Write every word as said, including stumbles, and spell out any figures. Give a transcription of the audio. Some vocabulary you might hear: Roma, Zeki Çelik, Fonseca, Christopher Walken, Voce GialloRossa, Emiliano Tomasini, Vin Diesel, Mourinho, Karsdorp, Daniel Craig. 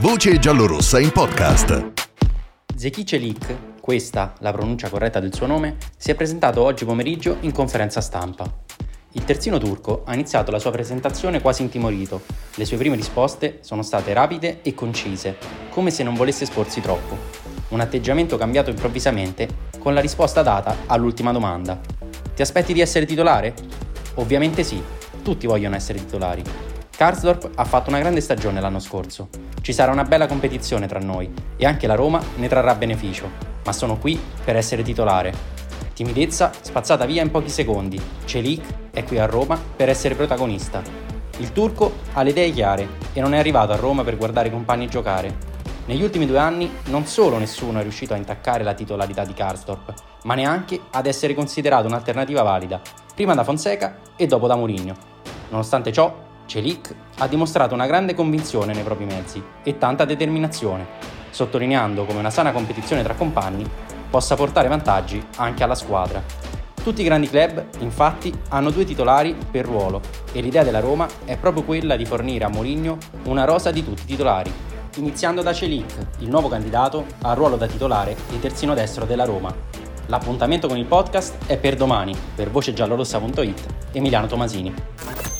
Voce giallorossa in podcast. Zeki Çelik, questa la pronuncia corretta del suo nome, si è presentato oggi pomeriggio in conferenza stampa. Il terzino turco ha iniziato la sua presentazione quasi intimorito. Le sue prime risposte sono state rapide e concise, come se non volesse esporsi troppo. Un atteggiamento cambiato improvvisamente con la risposta data all'ultima domanda. Ti aspetti di essere titolare? Ovviamente sì, tutti vogliono essere titolari. Karsdorp ha fatto una grande stagione l'anno scorso. Ci sarà una bella competizione tra noi e anche la Roma ne trarrà beneficio, ma sono qui per essere titolare. Timidezza spazzata via in pochi secondi. Çelik è qui a Roma per essere protagonista. Il turco ha le idee chiare e non è arrivato a Roma per guardare i compagni giocare. Negli ultimi due anni non solo nessuno è riuscito a intaccare la titolarità di Karsdorp, ma neanche ad essere considerato un'alternativa valida, prima da Fonseca e dopo da Mourinho. Nonostante ciò, Çelik ha dimostrato una grande convinzione nei propri mezzi e tanta determinazione, sottolineando come una sana competizione tra compagni possa portare vantaggi anche alla squadra. Tutti i grandi club, infatti, hanno due titolari per ruolo e l'idea della Roma è proprio quella di fornire a Mourinho una rosa di tutti i titolari, iniziando da Çelik, il nuovo candidato al ruolo da titolare di terzino destro della Roma. L'appuntamento con il podcast è per domani, per voce giallo rossa punto it, Emiliano Tomasini.